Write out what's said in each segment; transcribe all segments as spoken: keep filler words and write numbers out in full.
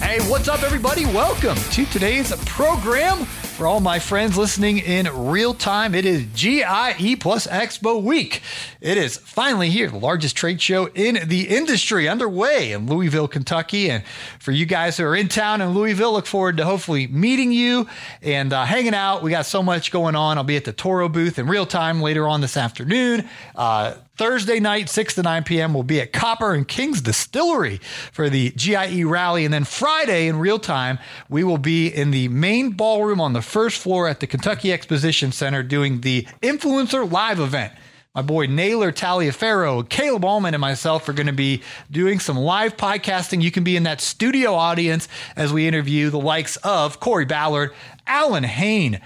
Hey, what's up, everybody? Welcome to today's program. For all my friends listening in real time, it is G I E Plus Expo week. It is finally here, the largest trade show in the industry, underway in Louisville, Kentucky. And for you guys who are in town in Louisville, look forward to hopefully meeting you and uh, hanging out. We got so much going on. I'll be at the Toro booth in real time later on this afternoon. Uh, Thursday night, six to nine p.m., we'll be at Copper and King's Distillery for the G I E rally. And then Friday, in real time, we will be in the main ballroom on the first floor at the Kentucky Exposition Center doing the Influencer Live event. My boy Naylor Taliaferro, Caleb Allman, and myself are going to be doing some live podcasting. You can be in that studio audience as we interview the likes of Corey Ballard, Alan Hain,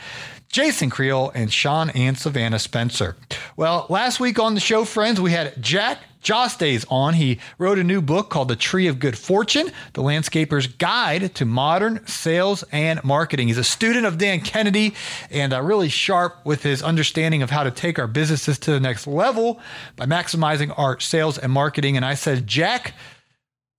Jason Creole, and Sean and Savannah Spencer. Well, last week on the show, friends, we had Jack Jostes on. He wrote a new book called The Tree of Good Fortune, The Landscaper's Guide to Modern Sales and Marketing. He's a student of Dan Kennedy and uh, really sharp with his understanding of how to take our businesses to the next level by maximizing our sales and marketing. And I said, Jack,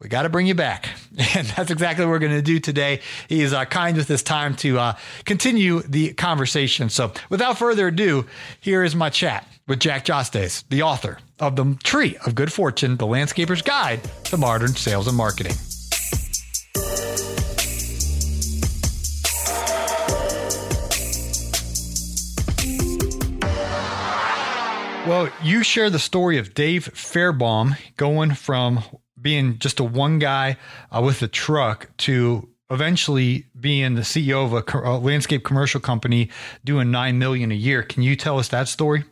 we got to bring you back. And that's exactly what we're going to do today. He is uh, kind with his time to uh, continue the conversation. So without further ado, here is my chat with Jack Jostes, the author of The Tree of Good Fortune, The Landscaper's Guide to Modern Sales and Marketing. Well, you share the story of Dave Fairburn going from being just a one guy uh, with a truck to eventually being the C E O of a, co- a landscape commercial company doing nine million dollars a year. Can you tell us that story?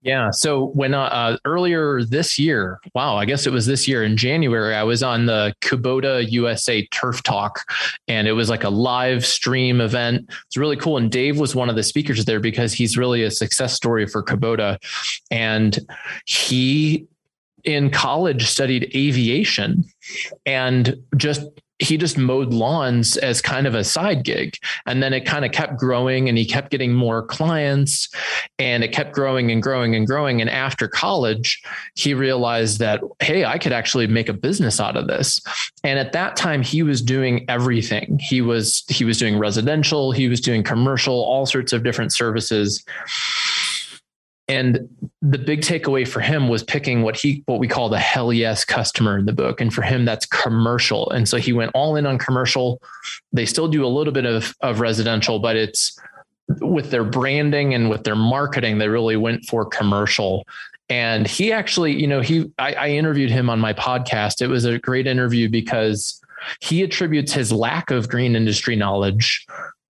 Yeah. So when uh, uh, earlier this year, wow, I guess it was this year in January, I was on the Kubota U S A Turf Talk, and it was like a live stream event. It's really cool. And Dave was one of the speakers there because he's really a success story for Kubota. And he, in college, studied aviation, and just he just mowed lawns as kind of a side gig. And then it kind of kept growing, and he kept getting more clients, and it kept growing and growing and growing. And after college, he realized that, hey, I could actually make a business out of this. And at that time he was doing everything. He was, he was doing residential, he was doing commercial, all sorts of different services. And the big takeaway for him was picking what he, what we call the hell yes customer in the book. And for him, that's commercial. And so he went all in on commercial. They still do a little bit of, of residential, but it's with their branding and with their marketing, they really went for commercial. And he actually, you know, he, I, I interviewed him on my podcast. It was a great interview because he attributes his lack of green industry knowledge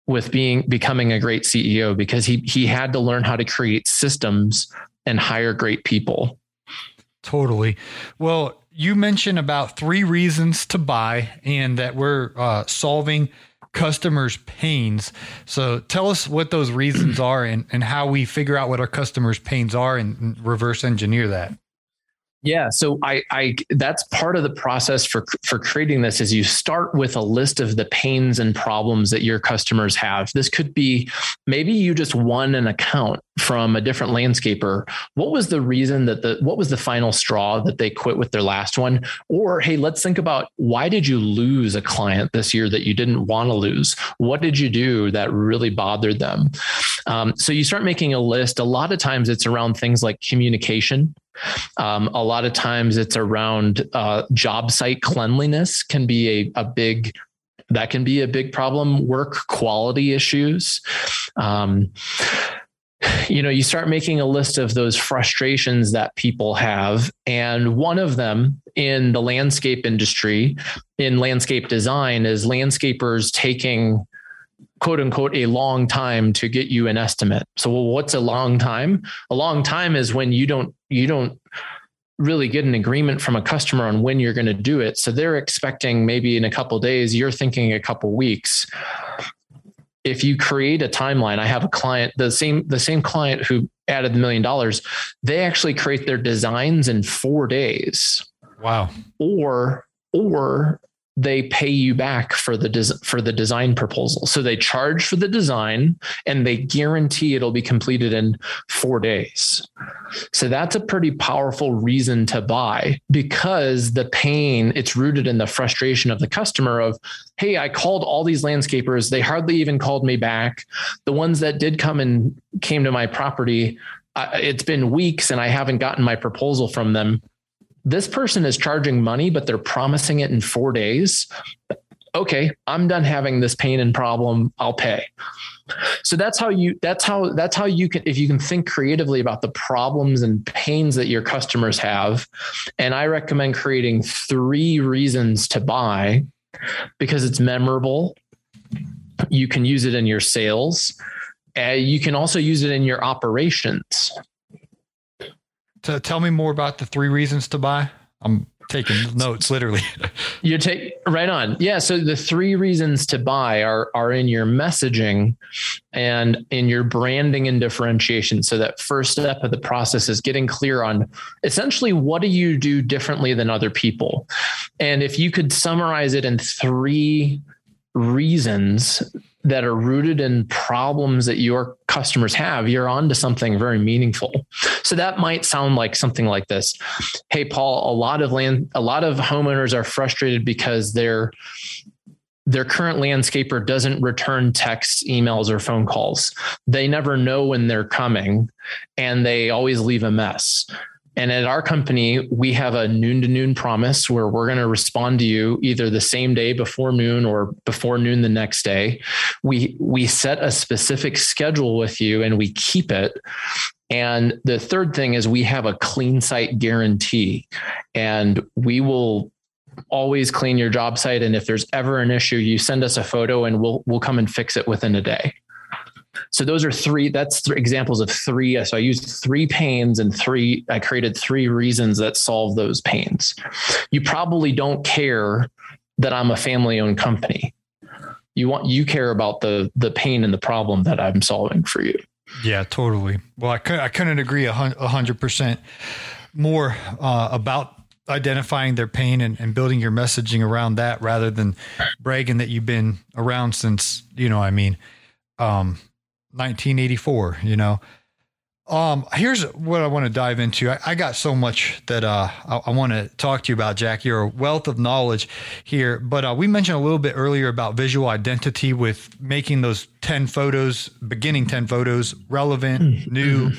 with being, becoming a great C E O, because he, he had to learn how to create systems and hire great people. Totally. Well, you mentioned about three reasons to buy and that we're uh, solving customers' pains. So tell us what those reasons are and, and how we figure out what our customers' pains are and reverse engineer that. Yeah. So I, I, that's part of the process for, for creating this is you start with a list of the pains and problems that your customers have. This could be, maybe you just won an account from a different landscaper. What was the reason that the, what was the final straw that they quit with their last one? Or, hey, let's think about, why did you lose a client this year that you didn't want to lose? What did you do that really bothered them? Um, so you start making a list. A lot of times it's around things like communication. Um, a lot of times it's around uh, job site cleanliness can be a, a big, that can be a big problem, work quality issues. Um, you know, you start making a list of those frustrations that people have. And one of them in the landscape industry, in landscape design, is landscapers taking quote unquote a long time to get you an estimate. So well, what's a long time? A long time is when you don't, you don't really get an agreement from a customer on when you're going to do it. So they're expecting maybe in a couple of days, you're thinking a couple of weeks. if you create a timeline, I have a client, the same, the same client who added the million dollars, they actually create their designs in four days. Wow. Or, or they pay you back for the, des- for the design proposal. So they charge for the design and they guarantee it'll be completed in four days. So that's a pretty powerful reason to buy, because the pain, it's rooted in the frustration of the customer of, hey, I called all these landscapers. They hardly even called me back. The ones that did come and came to my property, uh, it's been weeks and I haven't gotten my proposal from them. This person is charging money, but they're promising it in four days. Okay, I'm done having this pain and problem. I'll pay. So that's how you, that's how, that's how you can, if you can think creatively about the problems and pains that your customers have. And I recommend creating three reasons to buy, because it's memorable. You can use it in your sales. Uh, you can also use it in your operations. To tell me more about the three reasons to buy. I'm taking notes, literally. You take right on. Yeah. So the three reasons to buy are, are in your messaging and in your branding and differentiation. So that first step of the process is getting clear on essentially what do you do differently than other people? And if you could summarize it in three reasons that are rooted in problems that your customers have, you're onto something very meaningful. So that might sound like something like this. Hey, Paul, a lot of land, a lot of homeowners are frustrated because their, their current landscaper doesn't return texts, emails, or phone calls. They never know when they're coming and they always leave a mess. And at our company, we have a noon to noon promise where we're going to respond to you either the same day before noon or before noon the next day. We, we set a specific schedule with you and we keep it. And the third thing is we have a clean site guarantee, and we will always clean your job site. And if there's ever an issue, you send us a photo and we'll, we'll come and fix it within a day. So those are three, that's three examples of three. So I used three pains and three, I created three reasons that solve those pains. You probably don't care that I'm a family owned company. You want, you care about the, the pain and the problem that I'm solving for you. Yeah, totally. Well, I couldn't, I couldn't agree a hundred percent more uh, about identifying their pain and, and building your messaging around that rather than bragging that you've been around since, you know, I mean, um, nineteen eighty-four, you know, um, here's what I want to dive into. I, I got so much that, uh, I, I want to talk to you about, Jack. You're a wealth of knowledge here, but, uh, we mentioned a little bit earlier about visual identity with making those ten photos, beginning ten photos, relevant, mm-hmm. new,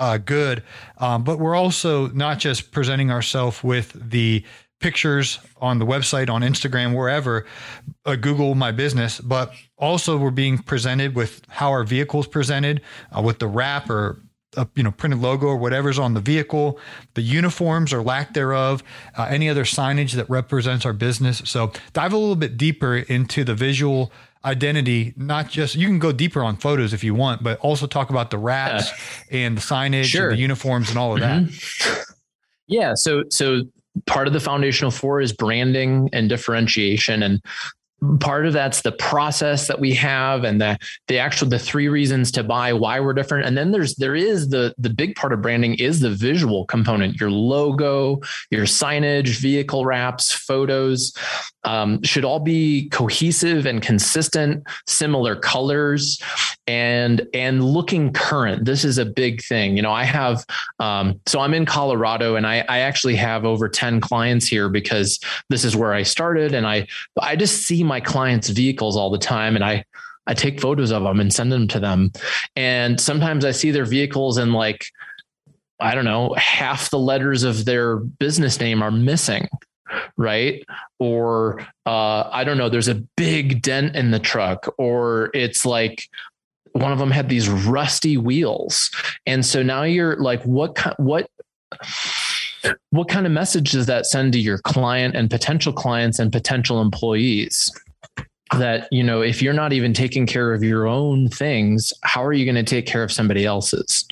uh, good. Um, but we're also not just presenting ourselves with the pictures on the website, on Instagram, wherever, uh, Google My Business, but also we're being presented with how our vehicle's presented, uh, with the wrap or, uh, you know, printed logo or whatever's on the vehicle, the uniforms or lack thereof, uh, any other signage that represents our business. So dive a little bit deeper into the visual identity, not just, you can go deeper on photos if you want, but also talk about the wraps yeah. and the signage sure. and the uniforms and all of that. Mm-hmm. Yeah. So, so, part of the foundational four is branding and differentiation. And part of that's the process that we have and the, the actual, the three reasons to buy, why we're different. And then there's, there is the, the big part of branding is the visual component, your logo, your signage, vehicle wraps, photos, um, should all be cohesive and consistent, similar colors and, and looking current. This is a big thing. You know, I have, um, so I'm in Colorado and I, I actually have over ten clients here because this is where I started. And I, I just see my clients' vehicles all the time. And I, I take photos of them and send them to them. And sometimes I see their vehicles and like, I don't know, half the letters of their business name are missing. Right. Or, uh, I don't know, there's a big dent in the truck, or it's like one of them had these rusty wheels. And so now you're like, what, kind, what, What kind of message does that send to your client and potential clients and potential employees that, you know, if you're not even taking care of your own things, how are you going to take care of somebody else's?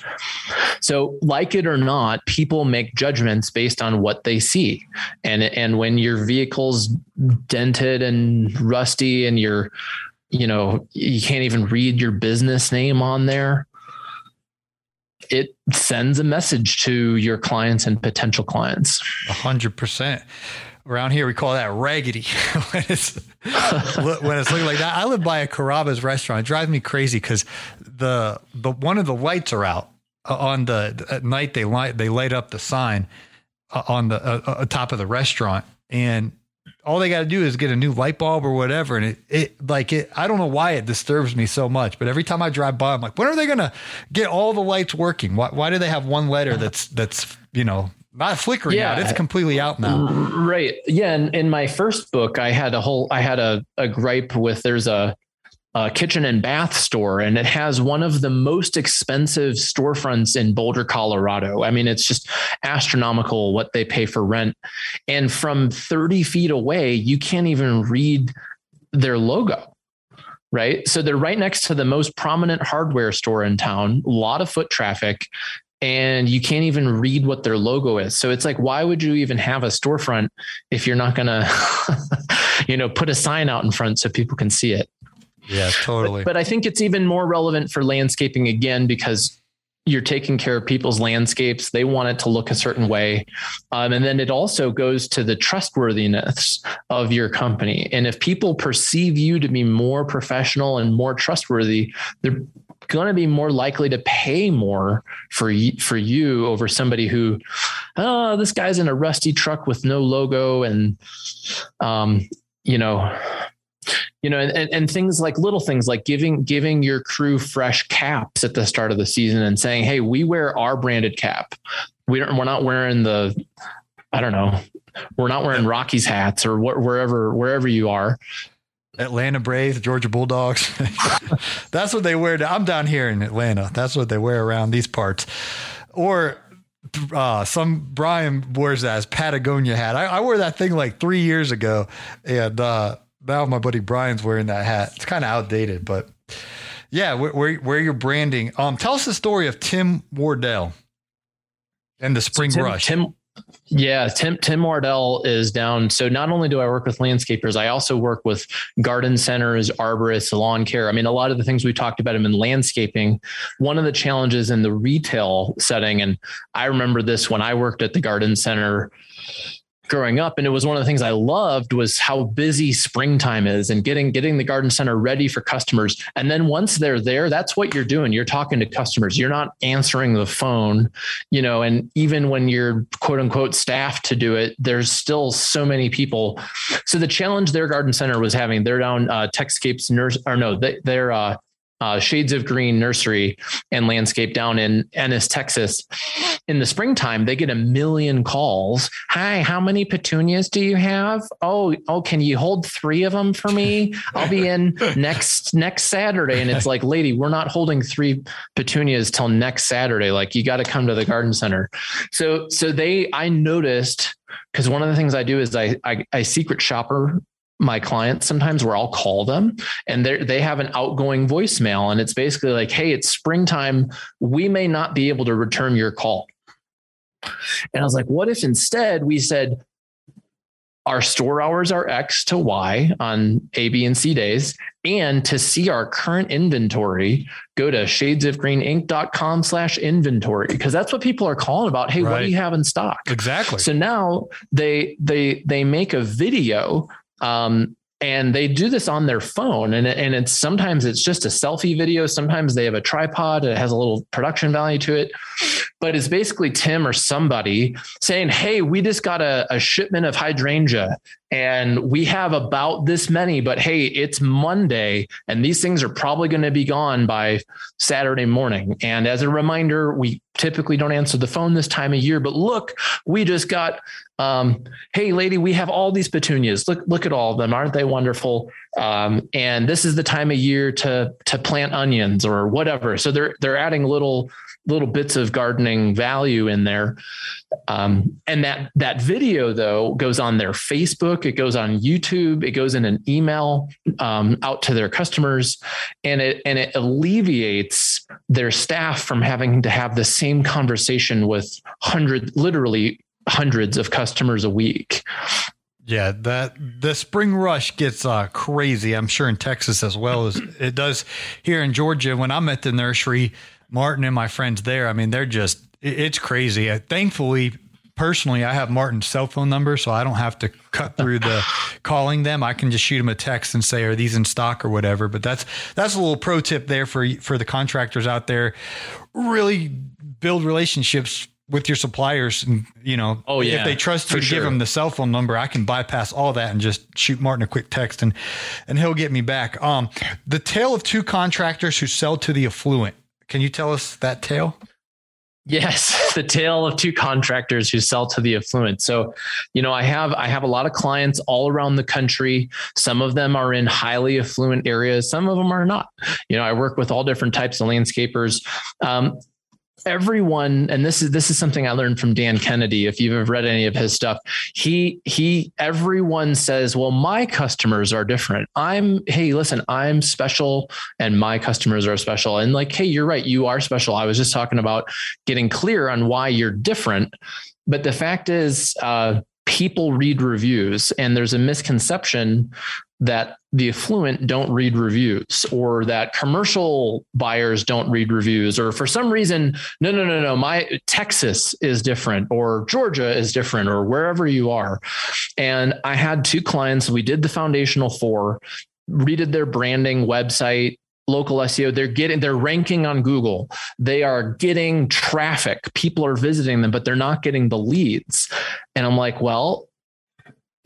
So like it or not, people make judgments based on what they see. And, and when your vehicle's dented and rusty and your you know, you can't even read your business name on there. It sends a message to your clients and potential clients. A hundred percent. Around here, we call that raggedy when it's when it's looking like that. I live by a Carrabba's restaurant. It drives me crazy because the the one of the lights are out on the at night. They light they light up the sign on the uh, uh, top of the restaurant, and all they got to do is get a new light bulb or whatever. And it, it like it, I don't know why it disturbs me so much, but every time I drive by, I'm like, when are they going to get all the lights working? Why, why do they have one letter that's, that's, you know, not flickering yeah. out? It's completely out now. Right. Yeah. And in my first book, I had a whole, I had a, a gripe with, there's a, a kitchen and bath store, and it has one of the most expensive storefronts in Boulder, Colorado. I mean, it's just astronomical what they pay for rent. And from thirty feet away, you can't even read their logo. Right. So they're right next to the most prominent hardware store in town, a lot of foot traffic, and you can't even read what their logo is. So it's like, why would you even have a storefront if you're not going to, you know, put a sign out in front so people can see it? Yeah, totally. But, but I think it's even more relevant for landscaping again, because you're taking care of people's landscapes. They want it to look a certain way. Um, and then it also goes to the trustworthiness of your company. And if people perceive you to be more professional and more trustworthy, they're going to be more likely to pay more for you, for you over somebody who, oh, this guy's in a rusty truck with no logo. And, um, you know, You know, and, and things like little things like giving giving your crew fresh caps at the start of the season and saying, hey, we wear our branded cap. We don't we're not wearing the I don't know. We're not wearing Rockies hats or wh- wherever wherever you are. Atlanta Braves, Georgia Bulldogs. That's what they wear. To, I'm down here in Atlanta. That's what they wear around these parts. Or Uh, some Brian wears that as Patagonia hat. I, I wore that thing like three years ago. And uh now my buddy Brian's wearing that hat. It's kind of outdated, but yeah, where, where, where you're branding. Um, tell us the story of Tim Wardell and the spring so Tim, brush. Tim, yeah, Tim Tim Wardell is down. So not only do I work with landscapers, I also work with garden centers, arborists, lawn care. I mean, a lot of the things we talked about them in landscaping. One of the challenges in the retail setting, and I remember this when I worked at the garden center growing up, and it was one of the things I loved was how busy springtime is and getting, getting the garden center ready for customers. And then once they're there, that's what you're doing. You're talking to customers. You're not answering the phone, you know, and even when you're quote unquote staffed to do it, there's still so many people. So the challenge their garden center was having, they're down uh, Techscape's nurse or no, they, they're uh, uh, Shades of Green nursery and landscape down in Ennis, Texas. In the springtime, they get a million calls. Hi, how many petunias do you have? Oh, oh, can you hold three of them for me? I'll be in next, next Saturday. And it's like, lady, we're not holding three petunias till next Saturday. Like, you got to come to the garden center. So, so they, I noticed, because one of the things I do is I, I, I secret shopper my clients sometimes, where I'll call them and they they have an outgoing voicemail, and it's basically like, hey, it's springtime. We may not be able to return your call. And I was like, what if instead we said our store hours are X to Y on A, B, and C days. And to see our current inventory, go to shades of green inc dot com slash inventory, because that's what people are calling about. Hey, right. What do you have in stock? Exactly. So now they, they, they make a video. Um, and they do this on their phone, and and it's sometimes it's just a selfie video. Sometimes they have a tripod. It has a little production value to it, but it's basically Tim or somebody saying, hey, we just got a, a shipment of hydrangea and we have about this many, but hey, it's Monday and these things are probably going to be gone by Saturday morning. And as a reminder, we typically don't answer the phone this time of year, but look, we just got, um, hey lady, we have all these petunias. Look, look at all of them. Aren't they wonderful? Um, and this is the time of year to, to plant onions or whatever. So they're, they're adding little, little bits of gardening value in there. Um, and that, that video though goes on their Facebook, it goes on YouTube, it goes in an email, um, out to their customers, and it, and it alleviates their staff from having to have the same conversation with hundreds, literally hundreds of customers a week. Yeah, that the spring rush gets uh, crazy, I'm sure, in Texas as well as it does here in Georgia. When I'm at the nursery, Martin and my friends there, I mean, they're just, it's crazy. Uh, thankfully, personally, I have Martin's cell phone number, so I don't have to cut through the calling them. I can just shoot him a text and say, are these in stock or whatever? But that's that's a little pro tip there for for the contractors out there. Really build relationships with your suppliers, and you know, oh, yeah, if they trust you to sure. give them the cell phone number, I can bypass all that and just shoot Martin a quick text, and and he'll get me back. Um, the tale of two contractors who sell to the affluent. Can you tell us that tale? Yes, the tale of two contractors who sell to the affluent. So, you know, I have I have a lot of clients all around the country. Some of them are in highly affluent areas. Some of them are not. You know, I work with all different types of landscapers. Um, Everyone, and this is this is something I learned from Dan Kennedy. If you've read any of his stuff, he he everyone says, well, my customers are different. I'm hey, listen, I'm special and my customers are special. And like, hey, you're right, you are special. I was just talking about getting clear on why you're different. But the fact is, uh, people read reviews, and there's a misconception that the affluent don't read reviews, or that commercial buyers don't read reviews, or for some reason, no, no, no, no, my Texas is different, or Georgia is different, or wherever you are. And I had two clients, we did the foundational four, redid their branding, website, local S E O. They're getting, they're ranking on Google. They are getting traffic. People are visiting them, but they're not getting the leads. And I'm like, well,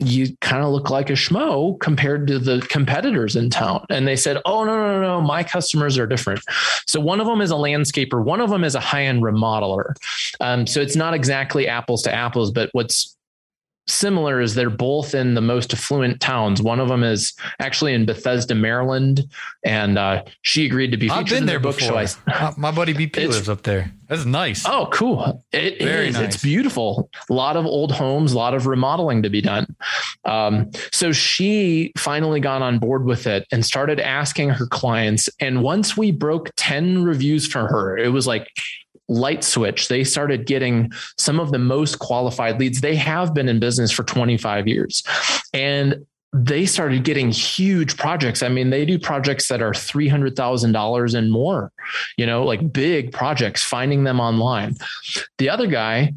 you kind of look like a schmo compared to the competitors in town. And they said, oh, no, no, no, my customers are different. So one of them is a landscaper. One of them is a high-end remodeler. Um, so it's not exactly apples to apples, but what's similar is they're both in the most affluent towns. One of them is actually in Bethesda, Maryland. And uh, she agreed to be featured I've been in their there book before. Show. I, my buddy B P lives up there. That's nice. Oh, cool. It Very is. Nice. It's beautiful. A lot of old homes, a lot of remodeling to be done. Um, so she finally got on board with it and started asking her clients. And once we broke ten reviews for her, it was like light switch. They started getting some of the most qualified leads. They have been in business for twenty-five years, and they started getting huge projects. I mean, they do projects that are three hundred thousand dollars and more, you know, like big projects, finding them online. The other guy,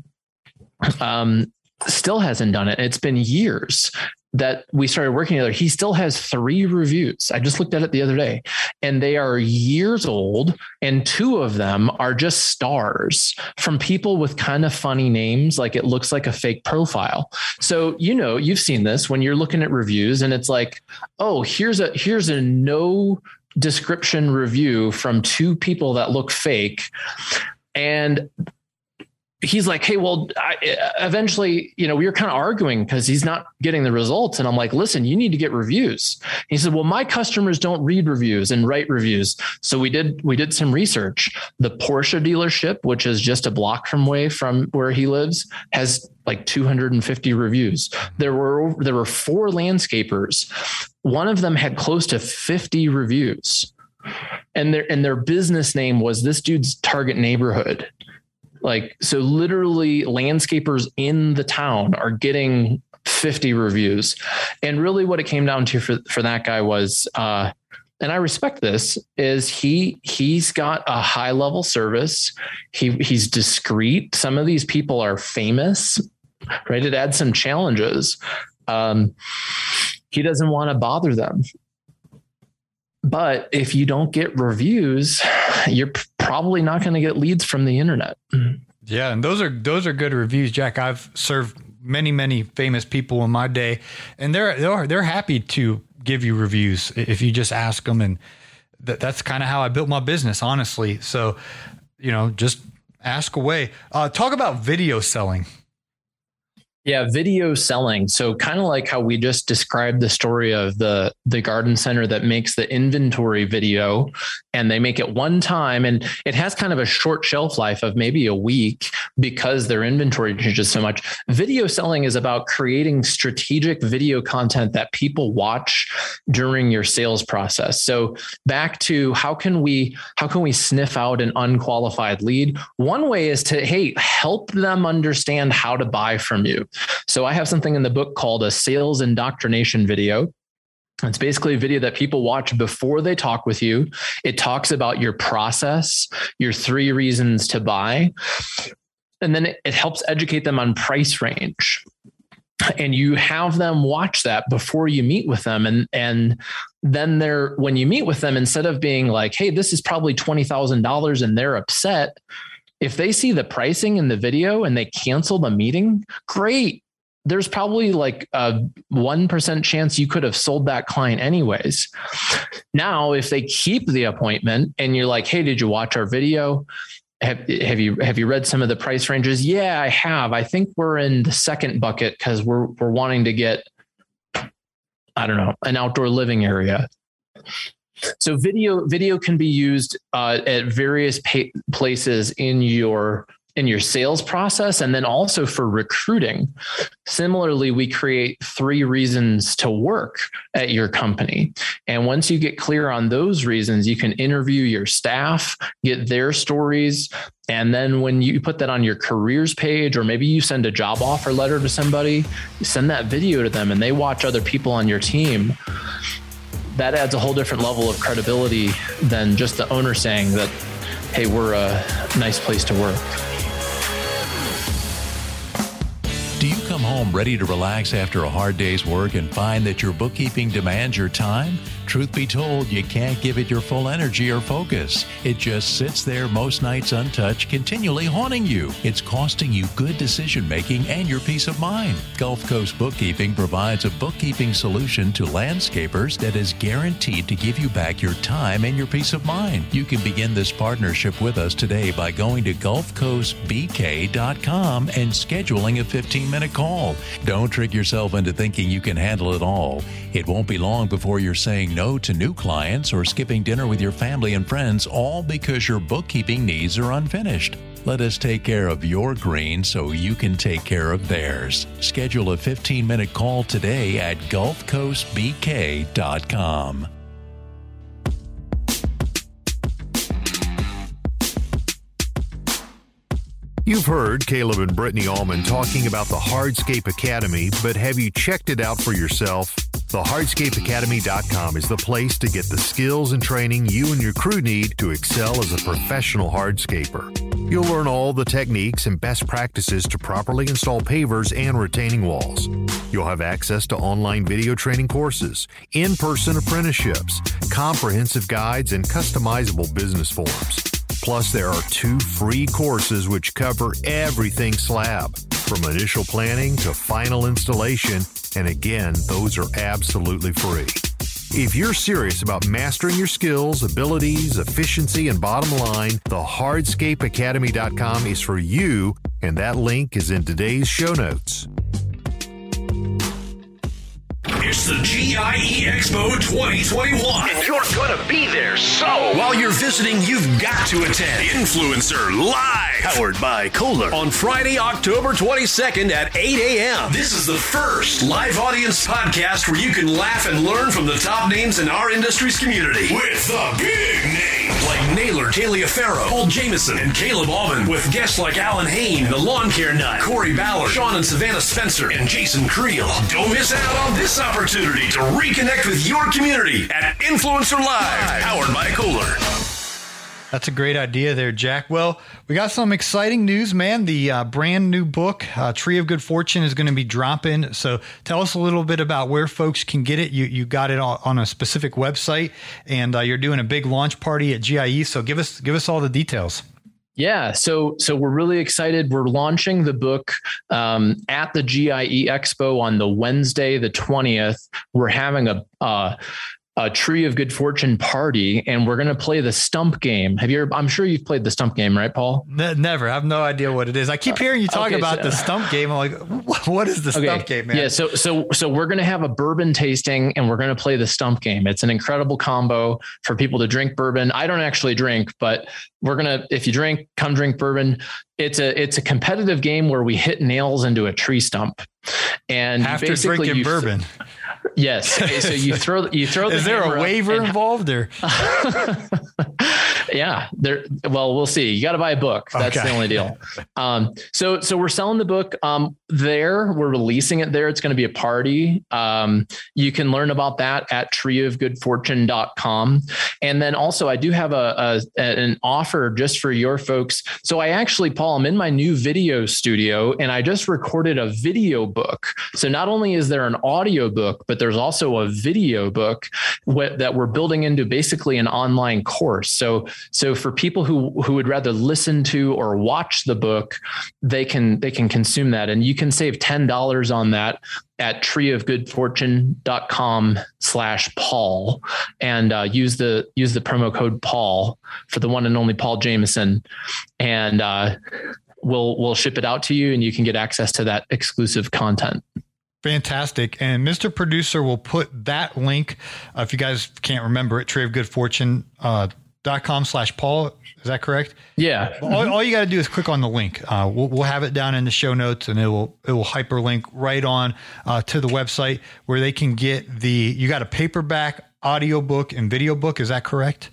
um, still hasn't done it. It's been years that we started working together. He still has three reviews. I just looked at it the other day, and they are years old. And two of them are just stars from people with kind of funny names. Like, it looks like a fake profile. So, you know, you've seen this when you're looking at reviews and it's like, oh, here's a, here's a no description review from two people that look fake. And he's like, hey, well, I, eventually, you know, we were kind of arguing because he's not getting the results. And I'm like, listen, you need to get reviews. And he said, well, my customers don't read reviews and write reviews. So we did, we did some research. The Porsche dealership, which is just a block from way from where he lives, has like two hundred fifty reviews. There were, there were four landscapers. One of them had close to fifty reviews, and their, and their business name was this dude's target neighborhood. Like, so literally landscapers in the town are getting fifty reviews. And really what it came down to for, for that guy was, uh, and I respect this, is he, he's got a high level service. He he's discreet. Some of these people are famous, right? It adds some challenges. Um, he doesn't want to bother them. But if you don't get reviews, you're probably not going to get leads from the internet. Yeah. And those are, those are good reviews, Jack. I've served many, many famous people in my day, and they're, they're, they're happy to give you reviews if you just ask them. And th- that's kind of how I built my business, honestly. So, you know, just ask away. Uh, talk about video selling. Yeah. Video selling. So kind of like how we just described the story of the, the garden center that makes the inventory video, and they make it one time, and it has kind of a short shelf life of maybe a week because their inventory changes so much. Video selling is about creating strategic video content that people watch during your sales process. So back to how can we, how can we sniff out an unqualified lead? One way is to, hey, help them understand how to buy from you. So I have something in the book called a sales indoctrination video. It's basically a video that people watch before they talk with you. It talks about your process, your three reasons to buy, and then it helps educate them on price range. And you have them watch that before you meet with them. And, and then they're, when you meet with them, instead of being like, hey, this is probably twenty thousand dollars and they're upset. If they see the pricing in the video and they cancel the meeting, great. There's probably like a one percent chance you could have sold that client anyways. Now, if they keep the appointment and you're like, hey, did you watch our video? Have, have you, have you read some of the price ranges? Yeah, I have. I think we're in the second bucket because we're, we're wanting to get, I don't know, an outdoor living area. So video, video can be used uh, at various pa- places in your, in your sales process. And then also for recruiting. Similarly, we create three reasons to work at your company. And once you get clear on those reasons, you can interview your staff, get their stories. And then when you put that on your careers page, or maybe you send a job offer letter to somebody, send that video to them and they watch other people on your team. That adds a whole different level of credibility than just the owner saying that, hey, we're a nice place to work. Do you come home ready to relax after a hard day's work and find that your bookkeeping demands your time? Truth be told, you can't give it your full energy or focus. It just sits there most nights untouched, continually haunting you. It's costing you good decision-making and your peace of mind. Gulf Coast Bookkeeping provides a bookkeeping solution to landscapers that is guaranteed to give you back your time and your peace of mind. You can begin this partnership with us today by going to gulf coast b k dot com and scheduling a fifteen-minute call. Don't trick yourself into thinking you can handle it all. It won't be long before you're saying no to new clients or skipping dinner with your family and friends, all because your bookkeeping needs are unfinished. Let us take care of your green so you can take care of theirs. Schedule a fifteen-minute call today at gulf coast b k dot com. You've heard Caleb and Brittany Allman talking about the Hardscape Academy, but have you checked it out for yourself? The hardscape academy dot com is the place to get the skills and training you and your crew need to excel as a professional hardscaper. You'll learn all the techniques and best practices to properly install pavers and retaining walls. You'll have access to online video training courses, in-person apprenticeships, comprehensive guides, and customizable business forms. Plus, there are two free courses which cover everything slab, from initial planning to final installation, and again, those are absolutely free. If you're serious about mastering your skills, abilities, efficiency, and bottom line, the hardscape academy dot com is for you, and that link is in today's show notes. It's the G I E Expo twenty twenty-one, and you're going to be there, so while you're visiting, you've got to attend Influencer Live, powered by Kohler, on Friday, October twenty-second at eight a.m. This is the first live audience podcast where you can laugh and learn from the top names in our industry's community, with the big names like Naylor Taliaferro, Paul Jamison, and Caleb Allman, with guests like Alan Hain, the Lawn Care Nut, Corey Ballard, Sean and Savannah Spencer, and Jason Creole. Don't miss out on this opportunity. Opportunity to reconnect with your community at Influencer Live, powered by Kohler. That's a great idea there, Jack. Well, we got some exciting news, man. The uh, brand new book, uh, Tree of Good Fortune, is going to be dropping. So tell us a little bit about where folks can get it. You you got it on a specific website, and uh, you're doing a big launch party at G I E. So give us give us all the details. Yeah. So, so we're really excited. We're launching the book um, at the G I E Expo on the Wednesday, the twentieth. We're having a, uh, a Tree of Good Fortune party, and we're going to play the stump game. Have you ever, I'm sure you've played the stump game, right, Paul? Ne- never. I have no idea what it is. I keep hearing you talk okay, about so, the stump game. I'm like, what is the okay, stump game, man? Yeah. So, so, so we're going to have a bourbon tasting, and we're going to play the stump game. It's an incredible combo for people to drink bourbon. I don't actually drink, but we're going to, if you drink, come drink bourbon. It's a, it's a competitive game where we hit nails into a tree stump, and after basically drinking bourbon. Th- Yes. Okay, so you throw, you throw the, is there a waiver involved there? Yeah, there. Well, we'll see. You got to buy a book. That's okay. The only deal. Um, so, so we're selling the book um, there. We're releasing it there. It's going to be a party. Um, you can learn about that at tree of good fortune dot com. And then also I do have a, a an offer just for your folks. So I actually, Paul, I'm in my new video studio and I just recorded a video book. So not only is there an audio book, but there's also a video book wh- that we're building into basically an online course. So, so for people who, who would rather listen to or watch the book, they can, they can consume that. And you can save ten dollars on that at tree of good fortune dot com slash Paul and uh, use the, use the promo code Paul for the one and only Paul Jamison. And uh, we'll, we'll ship it out to you and you can get access to that exclusive content. Fantastic. And Mister Producer will put that link. Uh, if you guys can't remember it, tree of good fortune dot com uh, dot com slash Paul. Is that correct? Yeah. All, all you got to do is click on the link. Uh, we'll, we'll have it down in the show notes and it will, it will hyperlink right on uh, to the website where they can get the, you got a paperback, audiobook and video book. Is that correct?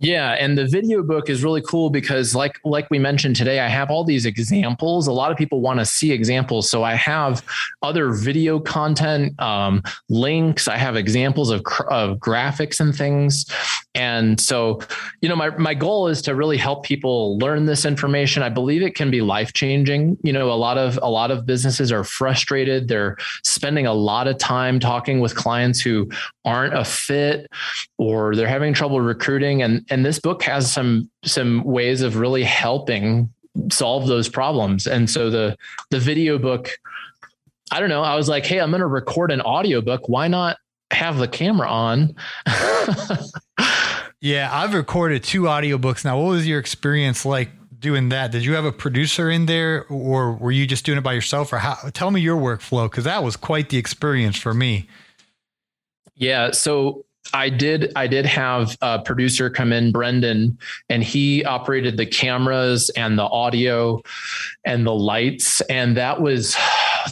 Yeah. And the video book is really cool because like, like we mentioned today, I have all these examples. A lot of people want to see examples. So I have other video content, um, links. I have examples of, of graphics and things. And so, you know, my, my goal is to really help people learn this information. I believe it can be life-changing. You know, a lot of, a lot of businesses are frustrated. They're spending a lot of time talking with clients who aren't a fit or they're having trouble recruiting. And, and this book has some, some ways of really helping solve those problems. And so the, the video book, I don't know, I was like, hey, I'm going to record an audiobook. Why not have the camera on? Yeah. I've recorded two audiobooks. Now, what was your experience like doing that? Did you have a producer in there or were you just doing it by yourself or how, tell me your workflow. Cause that was quite the experience for me. Yeah. So I did, I did have a producer come in, Brendan, and he operated the cameras and the audio and the lights. And that was,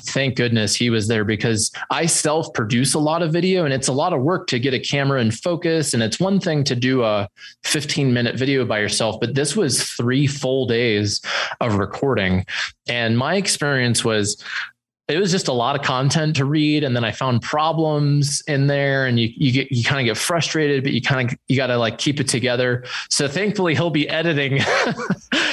thank goodness he was there because I self-produce a lot of video and it's a lot of work to get a camera in focus. And it's one thing to do a fifteen minute video by yourself, but this was three full days of recording. And my experience was, it was just a lot of content to read. And then I found problems in there and you, you get, you kind of get frustrated, but you kind of, you got to like keep it together. So thankfully he'll be editing,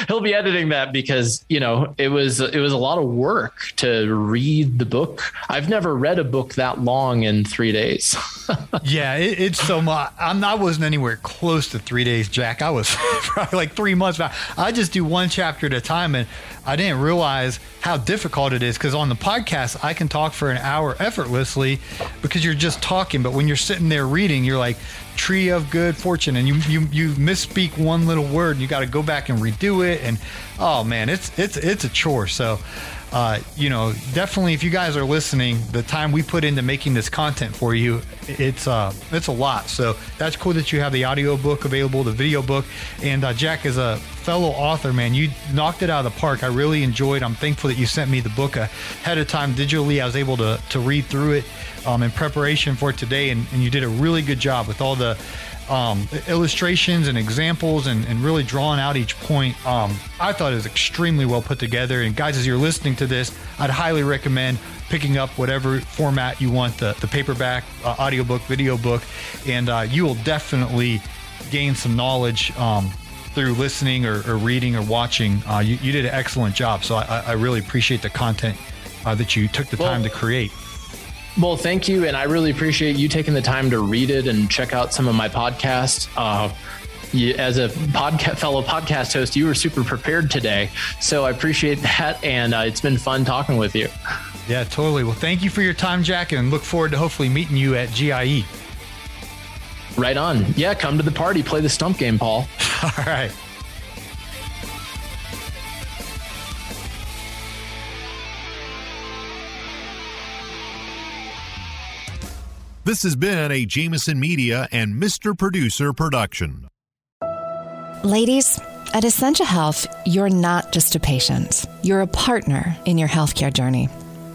he'll be editing that because, you know, it was, it was a lot of work to read the book. I've never read a book that long in three days. Yeah. It, it's so much. I'm not, I wasn't anywhere close to three days, Jack. I was probably like three months. I just do one chapter at a time. And I didn't realize how difficult it is. Cause on the podcast, I can talk for an hour effortlessly because you're just talking. But when you're sitting there reading, you're like Tree of Good Fortune and you you you misspeak one little word and you got to go back and redo it. And oh man, it's it's it's a chore. So uh you know, definitely if you guys are listening, the time we put into making this content for you, it's uh it's a lot. So that's cool that you have the audio book available, the video book. And uh, Jack is a fellow author, man. You knocked it out of the park. I really enjoyed. I'm thankful that you sent me the book ahead of time digitally. I was able to to read through it um, in preparation for today, and, and you did a really good job with all the um, illustrations and examples and, and really drawing out each point. Um, I thought it was extremely well put together. And guys, as you're listening to this, I'd highly recommend picking up whatever format you want, the, the paperback, uh, audiobook, video book, and uh, you will definitely gain some knowledge um, through listening or, or reading or watching. Uh, you, you did an excellent job. So I, I really appreciate the content uh, that you took the time well, to create. Well, thank you. And I really appreciate you taking the time to read it and check out some of my podcasts. Uh, you, as a podca- fellow podcast host, you were super prepared today. So I appreciate that. And uh, it's been fun talking with you. Yeah, totally. Well, thank you for your time, Jack, and look forward to hopefully meeting you at G I E. Right on. Yeah, come to the party. Play the stump game, Paul. All right. This has been a Jamison Media and Mister Producer production. Ladies, at Essentia Health, you're not just a patient. You're a partner in your healthcare journey.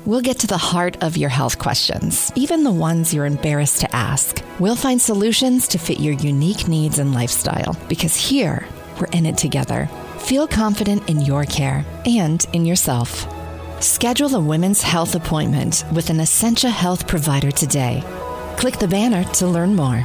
We'll get to the heart of your health questions, even the ones you're embarrassed to ask. We'll find solutions to fit your unique needs and lifestyle, because here, we're in it together. Feel confident in your care and in yourself. Schedule a women's health appointment with an Essentia Health provider today. Click the banner to learn more.